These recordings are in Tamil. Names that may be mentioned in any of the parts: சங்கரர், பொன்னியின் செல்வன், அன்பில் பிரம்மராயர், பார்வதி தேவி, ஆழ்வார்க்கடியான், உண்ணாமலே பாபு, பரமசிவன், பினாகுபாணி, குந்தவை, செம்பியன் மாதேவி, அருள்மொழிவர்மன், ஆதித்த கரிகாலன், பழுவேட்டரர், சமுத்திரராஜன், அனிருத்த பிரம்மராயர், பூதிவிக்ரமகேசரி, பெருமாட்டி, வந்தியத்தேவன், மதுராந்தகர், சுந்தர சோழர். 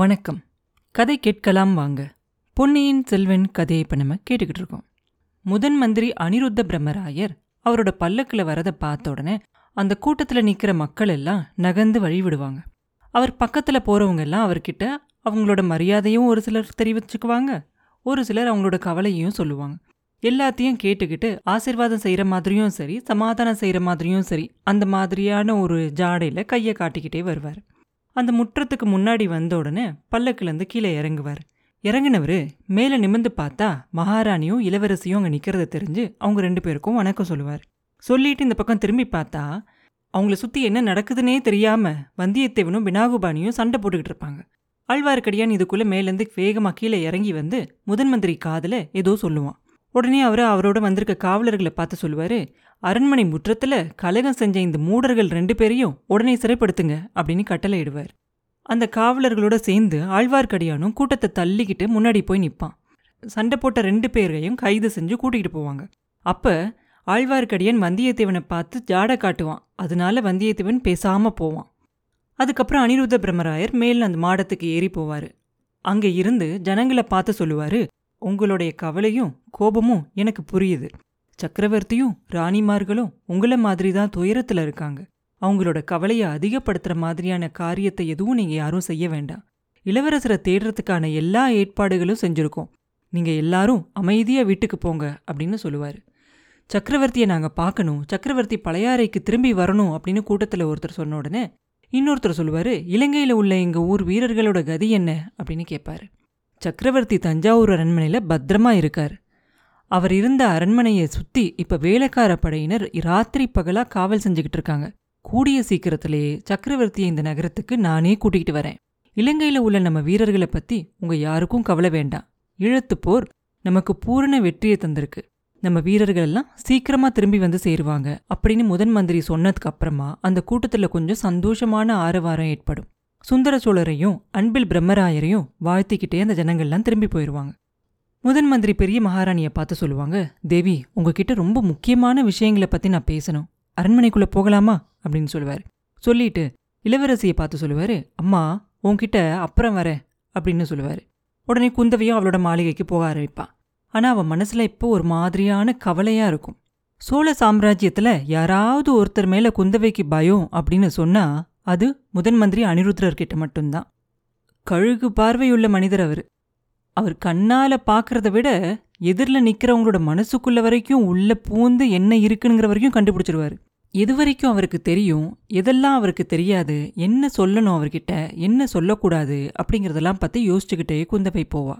வணக்கம். கதை கேட்கலாம் வாங்க. பொன்னியின் செல்வன் கதையை இப்போ நம்ம கேட்டுக்கிட்டு இருக்கோம். முதன் மந்திரி அனிருத்த பிரம்மராயர் அவரோட பல்லக்கில் வரதை பார்த்த உடனே அந்த கூட்டத்தில் நிற்கிற மக்கள் எல்லாம் நகர்ந்து வழிவிடுவாங்க. அவர் பக்கத்தில் போகிறவங்க எல்லாம் அவர்கிட்ட அவங்களோட மரியாதையும் ஒரு சிலர் தெரிவிச்சுக்குவாங்க, ஒரு சிலர் அவங்களோட கவலையையும் சொல்லுவாங்க. எல்லாத்தையும் கேட்டுக்கிட்டு ஆசீர்வாதம் செய்கிற மாதிரியும் சரி, சமாதானம் செய்கிற மாதிரியும் சரி, அந்த மாதிரியான ஒரு ஜாடையில் கையை காட்டிக்கிட்டே வருவார். அந்த முற்றத்துக்கு முன்னாடி வந்த உடனே பல்லக்கிலேருந்து கீழே இறங்குவார். இறங்கினவர் மேலே நிமிர்ந்து பார்த்தா மகாராணியும் இளவரசியும் அங்கே நிற்கிறத தெரிஞ்சு அவங்க ரெண்டு பேருக்கும் வணக்கம் சொல்லுவார். சொல்லிட்டு இந்த பக்கம் திரும்பி பார்த்தா அவங்கள சுற்றி என்ன நடக்குதுன்னே தெரியாமல் வந்தியத்தேவனும் பினாகுபாணியும் சண்டை போட்டுக்கிட்டு இருப்பாங்க. ஆழ்வார்க்கடியான் இதுக்குள்ளே மேலேருந்து வேகமாக கீழே இறங்கி வந்து முதன் மந்திரி காதில் ஏதோ சொல்லுவான். உடனே அவர் அவரோட வந்திருக்க காவலர்களை பார்த்து சொல்லுவார், அரண்மனை முற்றத்தில் கலகம் செஞ்ச இந்த மூடர்கள் ரெண்டு பேரையும் உடனே சிறைப்படுத்துங்க அப்படின்னு கட்டளையிடுவார். அந்த காவலர்களோட சேர்ந்து ஆழ்வார்க்கடியானும் கூட்டத்தை தள்ளிக்கிட்டு முன்னாடி போய் நிற்பான். சண்டை போட்ட ரெண்டு பேரையும் கைது செஞ்சு கூட்டிகிட்டு போவாங்க. அப்போ ஆழ்வார்க்கடியான் வந்தியத்தேவனை பார்த்து ஜாடை காட்டுவான். அதனால வந்தியத்தேவன் பேசாமல் போவான். அதுக்கப்புறம் அனிருத்த பிரம்மராயர் மேல் அந்த மாடத்துக்கு ஏறி போவார். அங்கே இருந்து ஜனங்களை பார்த்து சொல்லுவார், உங்களுடைய கவலையும் கோபமும் எனக்கு புரியுது. சக்கரவர்த்தியும் ராணிமார்களும் உங்களை மாதிரி தான் துயரத்தில் இருக்காங்க. அவங்களோட கவலையை அதிகப்படுத்துகிற மாதிரியான காரியத்தை எதுவும் நீங்கள் யாரும் செய்ய வேண்டாம். இளவரசரை தேடுறதுக்கான எல்லா ஏற்பாடுகளும் செஞ்சுருக்கோம். நீங்கள் எல்லாரும் அமைதியாக வீட்டுக்கு போங்க அப்படின்னு சொல்லுவார். சக்கரவர்த்தியை நாங்கள் பார்க்கணும், சக்கரவர்த்தி பழையாறைக்கு திரும்பி வரணும் அப்படின்னு கூட்டத்தில் ஒருத்தர் சொன்ன உடனே இன்னொருத்தர் சொல்லுவார், இலங்கையில் உள்ள எங்கள் ஊர் வீரர்களோட கதி என்ன அப்படின்னு கேட்பார். சக்கரவர்த்தி தஞ்சாவூர் அரண்மனையில் பத்திரமா இருக்கார். அவர் இருந்த அரண்மனையை சுற்றி இப்போ வேலைக்கார படையினர் ராத்திரி பகலாக காவல் செஞ்சுக்கிட்டு இருக்காங்க. கூடிய சீக்கிரத்திலேயே சக்கரவர்த்தியை இந்த நகரத்துக்கு நானே கூட்டிகிட்டு வரேன். இலங்கையில் உள்ள நம்ம வீரர்களை பற்றி உங்கள் யாருக்கும் கவலை வேண்டாம். ஈழத்து போர் நமக்கு பூரண வெற்றியை தந்திருக்கு. நம்ம வீரர்கள் எல்லாம் சீக்கிரமாக திரும்பி வந்து சேருவாங்க அப்படின்னு முதன் மந்திரி சொன்னதுக்கு அப்புறமா அந்த கூட்டத்தில் கொஞ்சம் சந்தோஷமான ஆரவாரம் ஏற்படும். சுந்தர சோழரையும் அன்பில் பிரம்மராயரையும் வாழ்த்திக்கிட்டே அந்த ஜனங்கள்லாம் திரும்பி போயிடுவாங்க. முதன் மந்திரி பெரிய மகாராணியை பார்த்து சொல்லுவாங்க, தேவி உங்ககிட்ட ரொம்ப முக்கியமான விஷயங்களை பற்றி நான் பேசணும், அரண்மனைக்குள்ளே போகலாமா அப்படின்னு சொல்லுவார். சொல்லிட்டு இளவரசியை பார்த்து சொல்லுவார், அம்மா உங்ககிட்ட அப்புறம் வரேன் அப்படின்னு சொல்லுவார். உடனே குந்தவையும் அவளோட மாளிகைக்கு போக ஆரம்பிப்பான். ஆனால் அவன் மனசில் இப்போ ஒரு மாதிரியான கவலையாக இருக்கும். சோழ சாம்ராஜ்யத்தில் யாராவது ஒருத்தர் மேலே குந்தவைக்கு பயம் அப்படின்னு சொன்னால் அது முதன் மந்திரி அனிருத்தர்கிட்ட மட்டும்தான். கழுகு பார்வையுள்ள மனிதர் அவர். அவர் கண்ணால் பார்க்குறத விட எதிரில் நிற்கிறவங்களோட மனசுக்குள்ள வரைக்கும் உள்ளே பூந்து என்ன இருக்குங்கிற வரைக்கும் கண்டுபிடிச்சிடுவார். எது வரைக்கும் அவருக்கு தெரியும், எதெல்லாம் அவருக்கு தெரியாது, என்ன சொல்லணும் அவர்கிட்ட, என்ன சொல்லக்கூடாது அப்படிங்கிறதெல்லாம் பற்றி யோசிச்சுக்கிட்டே குந்தவை போவா.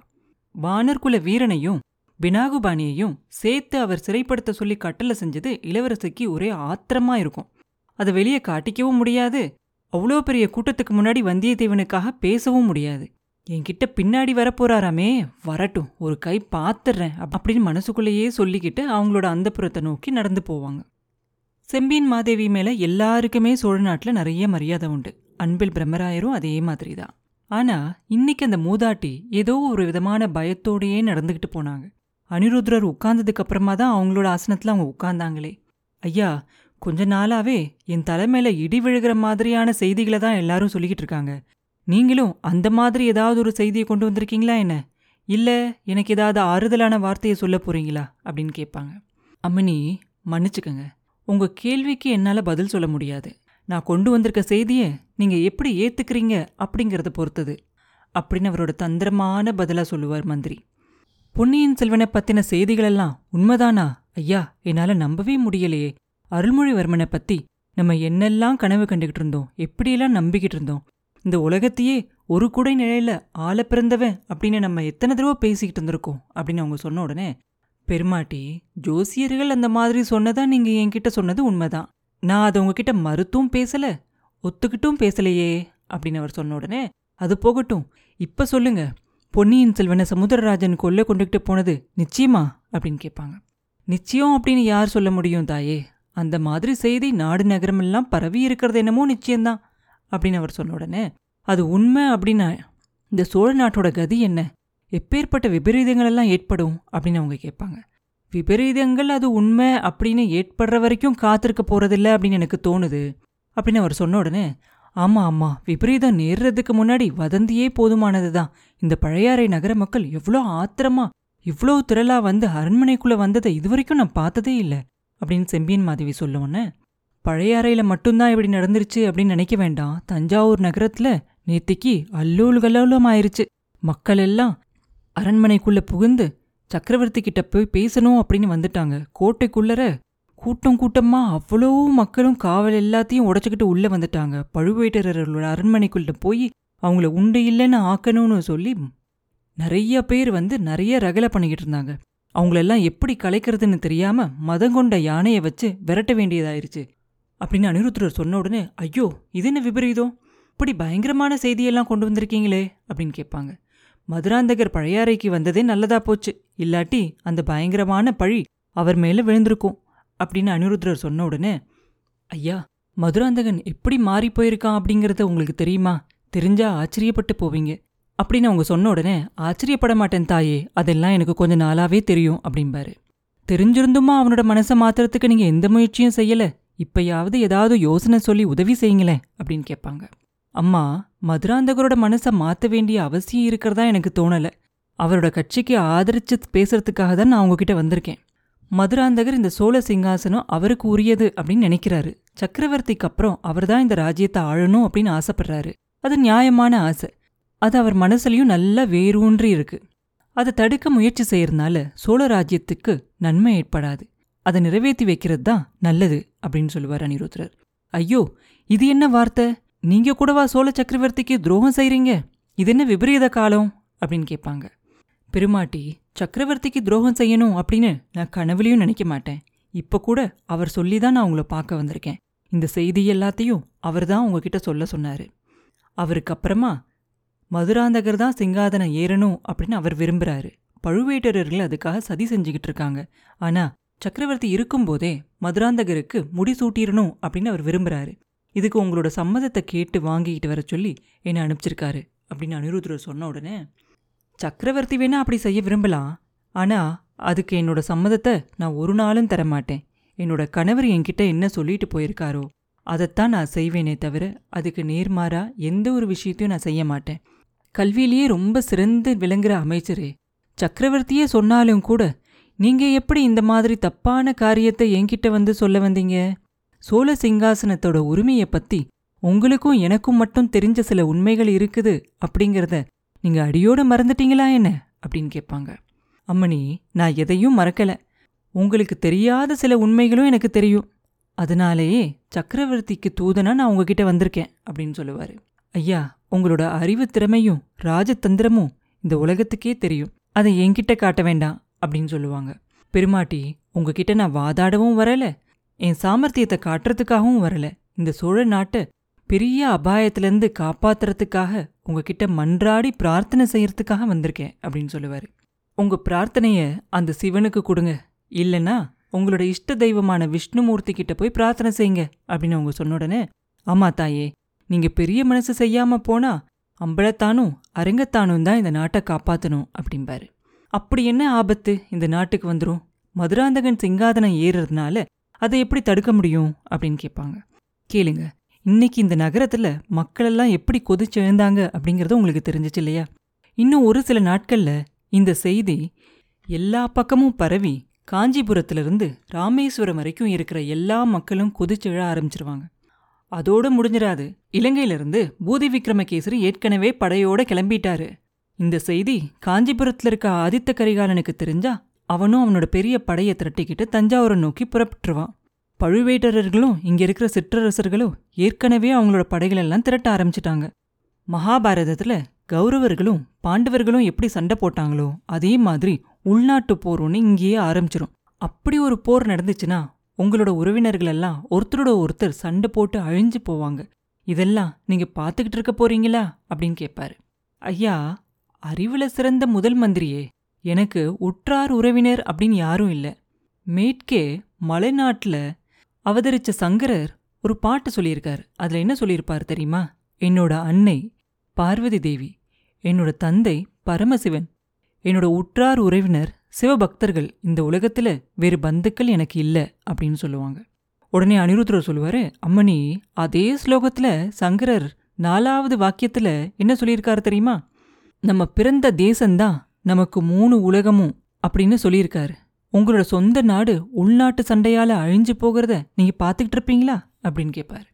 வானர்குல வீரனையும் பினாகுபாணியையும் சேர்த்து அவர் சிறைப்படுத்த சொல்லி கட்டளை செஞ்சது இளவரசிக்கு ஒரே ஆத்திரமாக இருக்கும். அதை வெளியே காட்டிக்கவும் முடியாது. அவ்வளோ பெரிய கூட்டத்துக்கு முன்னாடி வந்தியத்தேவனுக்காக பேசவும் முடியாது. என்கிட்ட பின்னாடி வரப்போறாராமே, வரட்டும் ஒரு கை பார்த்துடுறேன் அப்படின்னு மனசுக்குள்ளேயே சொல்லிக்கிட்டு அவங்களோட அந்தப்புறத்தை நோக்கி நடந்து போவாங்க. செம்பியன் மாதேவி மேலே எல்லாருக்குமே சோழ நாட்டில் நிறைய மரியாதை உண்டு. அன்பில் பிரம்மராயரும் அதே மாதிரி தான். ஆனால் இன்னைக்கு அந்த மூதாட்டி ஏதோ ஒரு விதமான பயத்தோடையே நடந்துக்கிட்டு போனாங்க. அனிருத்ரர் உட்கார்ந்ததுக்கு அப்புறமா தான் அவங்களோட ஆசனத்தில் அவங்க உட்கார்ந்தாங்களே. ஐயா, கொஞ்ச நாளாகவே என் தலைமையில் இடி விழுகிற மாதிரியான செய்திகளை தான் எல்லாரும் சொல்லிக்கிட்டு இருக்காங்க. நீங்களும் அந்த மாதிரி ஏதாவது ஒரு செய்தியை கொண்டு வந்திருக்கீங்களா என்ன? இல்லை எனக்கு ஏதாவது ஆறுதலான வார்த்தையை சொல்ல போகிறீங்களா அப்படின்னு கேட்பாங்க. அம்மணி மன்னிச்சுக்கங்க, உங்கள் கேள்விக்கு என்னால் பதில் சொல்ல முடியாது. நான் கொண்டு வந்திருக்க செய்தியை நீங்கள் எப்படி ஏற்றுக்கிறீங்க அப்படிங்கிறத பொறுத்தது அப்படின்னு அவரோட தந்திரமான பதிலாக சொல்லுவார் மந்திரி. பொன்னியின் செல்வனை பற்றின செய்திகளெல்லாம் உண்மைதானா ஐயா? என்னால் நம்பவே முடியலையே. அருள்மொழிவர்மனை பற்றி நம்ம என்னெல்லாம் கனவு கண்டுக்கிட்டு இருந்தோம், எப்படியெல்லாம் நம்பிக்கிட்டு இருந்தோம். இந்த உலகத்தையே ஒரு குடை நிலையில் ஆள பிறந்தவன் அப்படின்னு நம்ம எத்தனை தடவை பேசிக்கிட்டு இருந்திருக்கோம் அப்படின்னு அவங்க சொன்ன உடனே, பெருமாட்டி ஜோசியர்கள் அந்த மாதிரி சொன்னதான் நீங்கள் என்கிட்ட சொன்னது உண்மைதான். நான் அதை உங்ககிட்ட மறுத்தும் பேசலை, ஒத்துக்கிட்டும் பேசலையே அப்படின்னு அவர் சொன்ன உடனே, அது போகட்டும், இப்போ சொல்லுங்க, பொன்னியின் செல்வனை சமுத்திரராஜன் கொள்ளை கொண்டுகிட்டு போனது நிச்சயமா அப்படின்னு கேட்பாங்க. நிச்சயம் அப்படின்னு யார் சொல்ல முடியும் தாயே? அந்த மாதிரி செய்தி நாடு நகரமெல்லாம் பரவி இருக்கிறது என்னமோ நிச்சயம்தான் அப்படின்னு அவர் சொன்ன உடனே, அது உண்மை அப்படின்னா இந்த சோழ நாட்டோட கதி என்ன, எப்பேற்பட்ட விபரீதங்களெல்லாம் ஏற்படும் அப்படின்னு அவங்க கேட்பாங்க. விபரீதங்கள் அது உண்மை அப்படின்னு ஏற்படுற வரைக்கும் காத்திருக்க போகிறதில்ல அப்படின்னு எனக்கு தோணுது அப்படின்னு அவர் சொன்ன உடனே, ஆமா ஆமா, விபரீதம் நேர்றதுக்கு முன்னாடி வதந்தியே போதுமானதுதான். இந்த பழையாறை நகர மக்கள் எவ்வளோ ஆத்திரமா இவ்வளோ திரளா வந்து அரண்மனைக்குள்ள வந்ததை இதுவரைக்கும் நான் பார்த்ததே இல்லை அப்படின்னு செம்பியன் மாதேவி சொல்லுவோன்னு, பழையாறையில மட்டும்தான் இப்படி நடந்துருச்சு அப்படின்னு நினைக்க வேண்டாம். தஞ்சாவூர் நகரத்துல நேத்திக்கு அல்லூல் கல்லூலம் ஆயிருச்சு. மக்கள் எல்லாம் அரண்மனைக்குள்ள புகுந்து சக்கரவர்த்தி கிட்ட போய் பேசணும் அப்படின்னு வந்துட்டாங்க. கோட்டைக்குள்ளற கூட்டம் கூட்டமா அவ்வளோ மக்களும் காவல் எல்லாத்தையும் உடைச்சிக்கிட்டு உள்ளே வந்துட்டாங்க. பழுவேட்டரர்களோட அரண்மனைக்குள்ள போய் அவங்கள உண்டு இல்லைன்னு ஆக்கணும்னு சொல்லி நிறைய பேர் வந்து நிறைய ரகலை பண்ணிக்கிட்டு இருந்தாங்க. அவங்களெல்லாம் எப்படி கலைக்கிறதுன்னு தெரியாம மதங்கொண்ட யானையை வச்சு விரட்ட வேண்டியதாயிருச்சு அப்படின்னு அனிருத்தர் சொன்ன உடனே, ஐயோ இது என்ன விபரீதம், இப்படி பயங்கரமான செய்தியெல்லாம் கொண்டு வந்திருக்கீங்களே அப்படின்னு கேட்பாங்க. மதுராந்தகர் பழையாறைக்கு வந்ததே நல்லதா போச்சு, இல்லாட்டி அந்த பயங்கரமான பழி அவர் மேலே விழுந்திருக்கும் அப்படின்னு அனிருத்தர் சொன்ன உடனே, ஐயா மதுராந்தகன் எப்படி மாறி போயிருக்கான் அப்படிங்கிறத உங்களுக்கு தெரியுமா, தெரிஞ்சா ஆச்சரியப்பட்டு போவீங்க அப்படின்னு அவங்க சொன்ன உடனே, ஆச்சரியப்பட மாட்டேன் தாயே, அதெல்லாம் எனக்கு கொஞ்ச நாளாவே தெரியும் அப்படின்பாரு. தெரிஞ்சிருந்துமா அவனோட மனசை மாத்துறதுக்கு நீங்கள் எந்த முயற்சியும் செய்யலை, இப்பயாவது ஏதாவது யோசனை சொல்லி உதவி செய்யுங்களேன் அப்படின்னு கேட்பாங்க. அம்மா, மதுராந்தகரோட மனசை மாற்ற வேண்டிய அவசியம் இருக்கிறதா எனக்கு தோணலை. அவரோட கட்சிக்கு ஆதரிச்சு பேசுறதுக்காக தான் நான் உங்ககிட்ட வந்திருக்கேன். மதுராந்தகர் இந்த சோழ சிங்காசனம் அவருக்கு உரியது அப்படின்னு நினைக்கிறாரு. சக்கரவர்த்திக்கு அப்புறம் அவர் தான் இந்த ராஜ்யத்தை ஆளணும் அப்படின்னு ஆசைப்படுறாரு. அது நியாயமான ஆசை, அது அவர் மனசுலையும் நல்லா வேரூன்றி இருக்கு. அதை தடுக்க முயற்சி செய்யறதுனால சோழ ராஜ்யத்துக்கு நன்மை ஏற்படாது, அதை நிறைவேற்றி வைக்கிறது தான் நல்லது அப்படின்னு சொல்லுவார் அனிருத்தர். ஐயோ இது என்ன வார்த்தை, நீங்கள் கூடவா சோழ சக்கரவர்த்திக்கு துரோகம் செய்கிறீங்க, இது என்ன விபரீத காலம் அப்படின்னு கேட்பாங்க. பெருமாட்டி, சக்கரவர்த்திக்கு துரோகம் செய்யணும் அப்படின்னு நான் கனவுலையும் நினைக்க மாட்டேன். இப்போ கூட அவர் சொல்லி தான் நான் உங்களை பார்க்க வந்திருக்கேன். இந்த செய்தி எல்லாத்தையும் அவர் தான் உங்ககிட்ட சொல்ல சொன்னார். அவருக்கு அப்புறமா மதுராந்தகர் தான் சிங்காதனம் ஏறணும் அப்படின்னு அவர் விரும்புகிறாரு. பழுவேட்டரர்கள் அதுக்காக சதி செஞ்சுக்கிட்டு இருக்காங்க. ஆனால் சக்கரவர்த்தி இருக்கும்போதே மதுராந்தகருக்கு முடிசூட்டிடணும் அப்படின்னு அவர் விரும்புகிறாரு. இதுக்கு உங்களோட சம்மதத்தை கேட்டு வாங்கிக்கிட்டு வர சொல்லி என்னை அனுப்பிச்சிருக்காரு அப்படின்னு அனிருத்தர் சொன்ன உடனே, சக்கரவர்த்தி வேணா அப்படி செய்ய விரும்பலாம், ஆனால் அதுக்கு என்னோட சம்மதத்தை நான் ஒரு நாளும் தரமாட்டேன். என்னோட கணவர் என்கிட்ட என்ன சொல்லிட்டு போயிருக்காரோ அதைத்தான் நான் செய்வேனே தவிர அதுக்கு நேர்மாறாக எந்த ஒரு விஷயத்தையும் நான் செய்ய மாட்டேன். கல்வியிலேயே ரொம்ப சிறந்து விளங்குற அமைச்சரே, சக்கரவர்த்தியே சொன்னாலும் கூட நீங்கள் எப்படி இந்த மாதிரி தப்பான காரியத்தை என்கிட்ட வந்து சொல்ல வந்தீங்க? சோழ சிங்காசனத்தோட உரிமையை பற்றி உங்களுக்கும் எனக்கும் மட்டும் தெரிஞ்ச சில உண்மைகள் இருக்குது அப்படிங்கிறத நீங்கள் அடியோடு மறந்துட்டீங்களா என்ன அப்படின்னு கேட்பாங்க. அம்மணி, நான் எதையும் மறக்கலை. உங்களுக்கு தெரியாத சில உண்மைகளும் எனக்கு தெரியும். அதனாலேயே சக்கரவர்த்திக்கு தூதனாக நான் உங்ககிட்ட வந்திருக்கேன் அப்படின்னு சொல்லுவார். ஐயா, உங்களோட அறிவு திறமையும் ராஜதந்திரமும் இந்த உலகத்துக்கே தெரியும், அதை என்கிட்ட காட்ட வேண்டாம் அப்படின்னு சொல்லுவாங்க. பெருமாட்டி, உங்ககிட்ட நான் வாதாடவும் வரலை, என் சாமர்த்தியத்தை காட்டுறதுக்காகவும் வரலை. இந்த சோழ நாட்டை பெரிய அபாயத்திலேருந்து காப்பாற்றுறதுக்காக உங்ககிட்ட மன்றாடி பிரார்த்தனை செய்கிறதுக்காக வந்திருக்கேன் அப்படின்னு சொல்லுவார். உங்கள் பிரார்த்தனையை அந்த சிவனுக்கு கொடுங்க, இல்லைன்னா உங்களோட இஷ்ட தெய்வமான விஷ்ணுமூர்த்தி கிட்ட போய் பிரார்த்தனை செய்யுங்க அப்படின்னு அவங்க சொன்ன உடனே, ஆமா தாயே, நீங்கள் பெரிய மனசு செய்யாமல் போனால் அம்பலத்தானும் அரங்கத்தானும் தான் இந்த நாட்டை காப்பாற்றணும் அப்படின்பாரு. அப்படி என்ன ஆபத்து இந்த நாட்டுக்கு வந்துடும்? மதுராந்தகன் சிங்காதனம் ஏறுறதுனால அதை எப்படி தடுக்க முடியும் அப்படின்னு கேட்பாங்க. கேளுங்க, இன்னைக்கு இந்த நகரத்தில் மக்களெல்லாம் எப்படி கொதிச்சு எழுந்தாங்க அப்படிங்கிறது உங்களுக்கு தெரிஞ்சிச்சு இல்லையா? இன்னும் ஒரு சில நாட்களில் இந்த செய்தி எல்லா பக்கமும் பரவி காஞ்சிபுரத்திலிருந்து ராமேஸ்வரம் வரைக்கும் இருக்கிற எல்லா மக்களும் கொதிச்சு எழ ஆரம்பிச்சிருவாங்க. அதோடு முடிஞ்சிடாது, இலங்கையிலிருந்து பூதிவிக்ரமகேசரி ஏற்கனவே படையோடு கிளம்பிட்டாரு. இந்த செய்தி காஞ்சிபுரத்தில் இருக்க ஆதித்த கரிகாலனுக்கு தெரிஞ்சா அவனும் அவனோட பெரிய படையை திரட்டிக்கிட்டு தஞ்சாவூரை நோக்கி புறப்பட்டுருவான். பழுவேட்டரர்களும் இங்கே இருக்கிற சிற்றரசர்களும் ஏற்கனவே அவங்களோட படைகளெல்லாம் திரட்ட ஆரம்பிச்சிட்டாங்க. மகாபாரதத்தில் கௌரவர்களும் பாண்டவர்களும் எப்படி சண்டை போட்டாங்களோ அதே மாதிரி உள்நாட்டு போர் ஒன்று இங்கேயே ஆரம்பிச்சிடும். அப்படி ஒரு போர் நடந்துச்சுன்னா உங்களோட உறவினர்களெல்லாம் ஒருத்தரோட ஒருத்தர் சண்டை போட்டு அழிஞ்சு போவாங்க. இதெல்லாம் நீங்கள் பார்த்துக்கிட்டு இருக்க போறீங்களா அப்படின்னு கேட்பாரு. ஐயா, அறிவில் சிறந்த முதல் மந்திரியே, எனக்கு உற்றார் உறவினர் அப்படின்னு யாரும் இல்லை. மேற்கே மலைநாட்டில் அவதரித்த சங்கரர் ஒரு பாட்டு சொல்லியிருக்கார். அதில் என்ன சொல்லியிருப்பார் தெரியுமா? என்னோட அன்னை பார்வதி தேவி, என்னோட தந்தை பரமசிவன், என்னோட உற்றார் உறவினர் சிவபக்தர்கள், இந்த உலகத்தில் வேறு பந்துக்கள் எனக்கு இல்லை அப்படின்னு சொல்லுவாங்க. உடனே அனிருத்தர் சொல்லுவார், அம்மணி அதே ஸ்லோகத்தில் சங்கரர் 4வது வாக்கியத்தில் என்ன சொல்லியிருக்காரு தெரியுமா? நம்ம பிறந்த தேசம்தான் நமக்கு 3 உலகமும் அப்படின்னு சொல்லியிருக்காரு. உங்களோட சொந்த நாடு உள்நாட்டு சண்டையால் அழிஞ்சு போகிறத நீங்கள் பார்த்துக்கிட்டு இருப்பீங்களா அப்படின்னு கேட்பார்.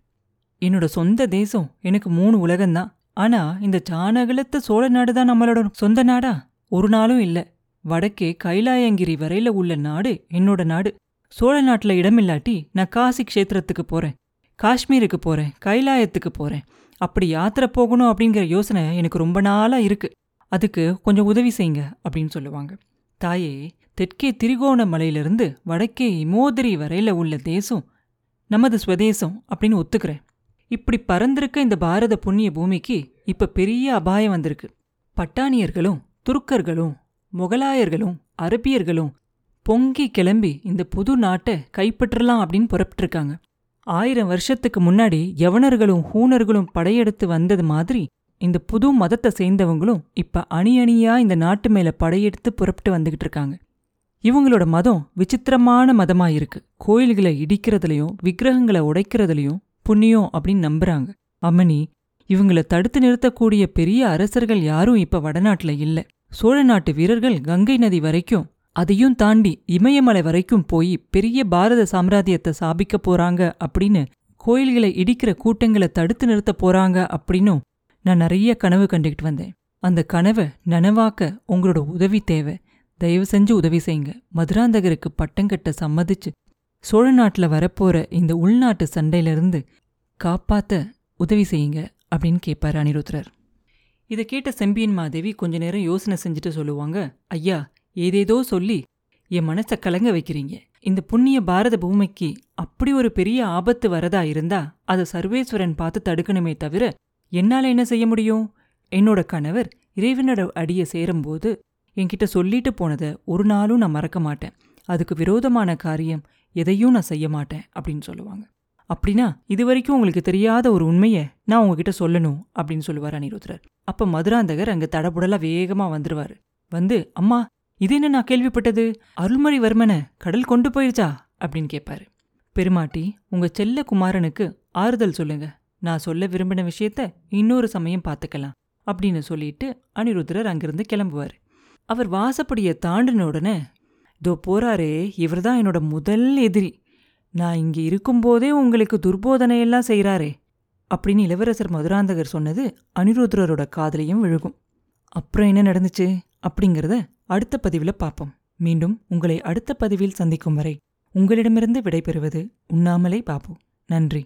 என்னோட சொந்த தேசம் எனக்கு 3 உலகம்தான், ஆனால் இந்த சாணகலத்து சோழ நாடு தான் நம்மளோட சொந்த நாடா? ஒரு நாளும் இல்லை. வடக்கே கைலாயங்கிரி வரையில் உள்ள நாடு என்னோட நாடு. சோழ நாட்டில் இடமில்லாட்டி நான் காசி க்ஷேத்திரத்துக்கு போகிறேன், காஷ்மீருக்கு போகிறேன், கைலாயத்துக்கு போகிறேன். அப்படி யாத்திரை போகணும் அப்படிங்கிற யோசனை எனக்கு ரொம்ப நாளாக இருக்குது. அதுக்கு கொஞ்சம் உதவி செய்யுங்க அப்படின்னு சொல்லுவாங்க. தாயே, தெற்கே திரிகோணமலையிலிருந்து வடக்கே இமோதிரி வரையில் உள்ள தேசம் நமது ஸ்வதேசம் அப்படின்னு ஒத்துக்கிறேன். இப்படி பறந்திருக்க இந்த பாரத புண்ணிய பூமிக்கு இப்போ பெரிய அபாயம் வந்திருக்கு. பட்டானியர்களும் துருக்கர்களும் முகலாயர்களும் அரபியர்களும் பொங்கி கிளம்பி இந்த புது நாட்டை கைப்பற்றலாம் அப்படின்னு புறப்பட்டுருக்காங்க. 1000 வருஷத்துக்கு முன்னாடி யவனர்களும் ஹூனர்களும் படையெடுத்து வந்தது மாதிரி இந்த புது மதத்தை சேர்ந்தவங்களும் இப்போ அணி அணியாக இந்த நாட்டு மேலே படையெடுத்து புறப்பட்டு வந்துக்கிட்டு இருக்காங்க. இவங்களோட மதம் விசித்திரமான மதமாக இருக்குது. கோயில்களை இடிக்கிறதுலையும் விக்கிரகங்களை உடைக்கிறதுலையும் புண்ணியம் அப்படின்னு நம்புகிறாங்க. அம்மணி, இவங்களை தடுத்து நிறுத்தக்கூடிய பெரிய அரசர்கள் யாரும் இப்போ வடநாட்டில் இல்லை. சோழ நாட்டு வீரர்கள் கங்கை நதி வரைக்கும் அதையும் தாண்டி இமயமலை வரைக்கும் போய் பெரிய பாரத சாம்ராஜ்யத்தை சாபிக்க போகிறாங்க அப்படின்னு, கோயில்களை இடிக்கிற கூட்டங்களை தடுத்து நிறுத்த போகிறாங்க அப்படின்னும் நான் நிறைய கனவு கண்டுக்கிட்டு வந்தேன். அந்த கனவை நனவாக்க உங்களோட உதவி தேவை. தயவு செஞ்சு உதவி செய்யுங்க. மதுராந்தகருக்கு பட்டங்கட்ட சம்மதிச்சு சோழ நாட்டில் வரப்போகிற இந்த உள்நாட்டு சண்டையிலிருந்து காப்பாற்ற உதவி செய்யுங்க அப்படின்னு கேட்பார் அனிருத்தர். இதை கேட்ட செம்பியன் மாதேவி கொஞ்ச நேரம் யோசனை செஞ்சுட்டு சொல்லுவாங்க, ஐயா, ஏதேதோ சொல்லி என் மனசை கலங்க வைக்கிறீங்க. இந்த புண்ணிய பாரத பூமிக்கு அப்படி ஒரு பெரிய ஆபத்து வரதா இருந்தா அதை சர்வேஸ்வரன் பார்த்து தடுக்கணுமே தவிர என்னால் என்ன செய்ய முடியும்? என்னோட கணவர் இறைவனோட அடியை சேரும்போது என்கிட்ட சொல்லிட்டு போனதை ஒரு நாளும் நான் மறக்க மாட்டேன். அதுக்கு விரோதமான காரியம் எதையும் நான் செய்ய மாட்டேன் அப்படின்னு சொல்லுவாங்க. அப்படின்னா இது வரைக்கும் உங்களுக்கு தெரியாத ஒரு உண்மையை நான் உங்ககிட்ட சொல்லணும் அப்படின்னு சொல்லுவார் அனிருத்தர். அப்போ மதுராந்தகர் அங்கே தடபுடலாக வேகமாக வந்துடுவார். வந்து, அம்மா, இது என்ன நான் கேள்விப்பட்டது? அருள்மொழிவர்மனை கடல் கொண்டு போயிடுச்சா அப்படின்னு கேட்பாரு. பெருமாட்டி, உங்கள் செல்ல குமாரனுக்கு ஆறுதல் சொல்லுங்க. நான் சொல்ல விரும்பின விஷயத்த இன்னொரு சமயம் பார்த்துக்கலாம் அப்படின்னு சொல்லிட்டு அனிருத்தர் அங்கிருந்து கிளம்புவார். அவர் வாசப்படியை தாண்டின உடனே, இதோ போறாரே, இவர் தான் என்னோட முதல் எதிரி. நான் இங்கே இருக்கும்போதே உங்களுக்கு துர்போதனையெல்லாம் செய்கிறாரே அப்படின்னு இளவரசர் மதுராந்தகர் சொன்னது அனிருத்தரோட காதலையும் விழுகும். அப்புறம் என்ன நடந்துச்சு அப்படிங்கிறத அடுத்த பதிவில் பார்ப்போம். மீண்டும் உங்களை அடுத்த பதிவில் சந்திக்கும் வரை உங்களிடமிருந்து விடைபெறுவது உண்ணாமலே பாபு. நன்றி.